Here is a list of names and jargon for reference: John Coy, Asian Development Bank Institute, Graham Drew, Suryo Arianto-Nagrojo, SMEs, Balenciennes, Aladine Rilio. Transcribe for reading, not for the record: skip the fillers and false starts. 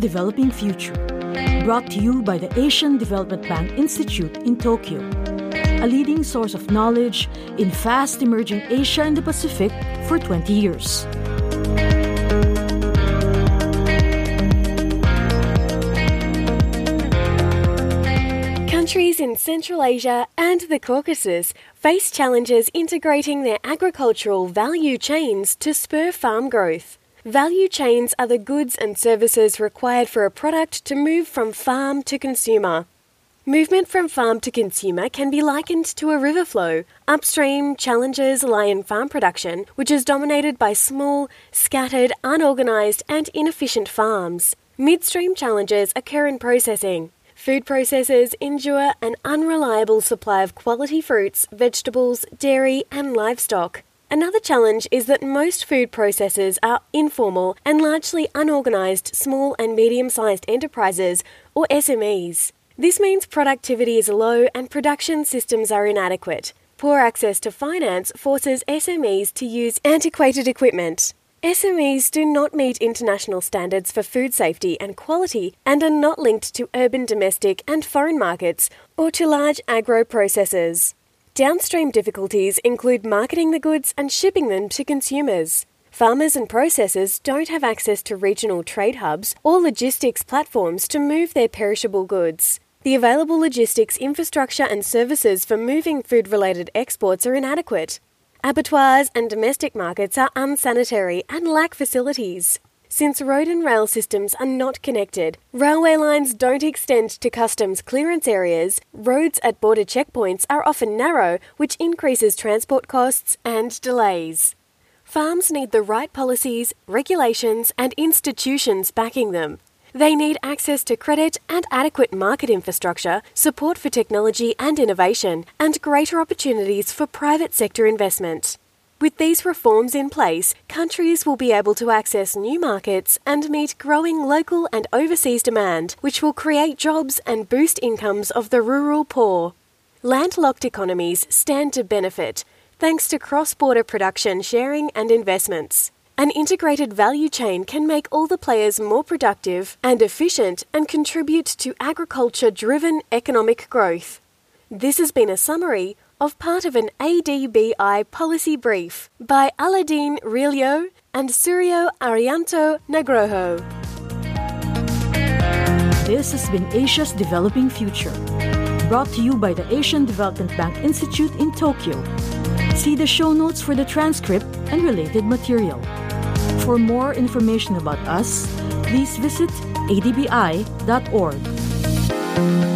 Developing Future, brought to you by the Asian Development Bank Institute in Tokyo, a leading source of knowledge in fast-emerging Asia and the Pacific for 20 years. Countries in Central Asia and the Caucasus face challenges integrating their agricultural value chains to spur farm growth. Value chains are the goods and services required for a product to move from farm to consumer. Movement from farm to consumer can be likened to a river flow. Upstream challenges lie in farm production, which is dominated by small, scattered, unorganised and inefficient farms. Midstream challenges occur in processing. Food processors endure an unreliable supply of quality fruits, vegetables, dairy and livestock. Another challenge is that most food processors are informal and largely unorganised small and medium-sized enterprises, or SMEs. This means productivity is low and production systems are inadequate. Poor access to finance forces SMEs to use antiquated equipment. SMEs do not meet international standards for food safety and quality and are not linked to urban, domestic and foreign markets or to large agro processors. Downstream difficulties include marketing the goods and shipping them to consumers. Farmers and processors don't have access to regional trade hubs or logistics platforms to move their perishable goods. The available logistics infrastructure and services for moving food-related exports are inadequate. Abattoirs and domestic markets are unsanitary and lack facilities. Since road and rail systems are not connected, railway lines don't extend to customs clearance areas, roads at border checkpoints are often narrow, which increases transport costs and delays. Farms need the right policies, regulations and institutions backing them. They need access to credit and adequate market infrastructure, support for technology and innovation, and greater opportunities for private sector investment. With these reforms in place, countries will be able to access new markets and meet growing local and overseas demand, which will create jobs and boost incomes of the rural poor. Landlocked economies stand to benefit, thanks to cross-border production, sharing and investments. An integrated value chain can make all the players more productive and efficient and contribute to agriculture-driven economic growth. This has been a summary of part of an ADBI policy brief by Aladine Rilio and Suryo Arianto-Nagrojo. This has been Asia's Developing Future, brought to you by the Asian Development Bank Institute in Tokyo. See the show notes for the transcript and related material. For more information about us, please visit adbi.org.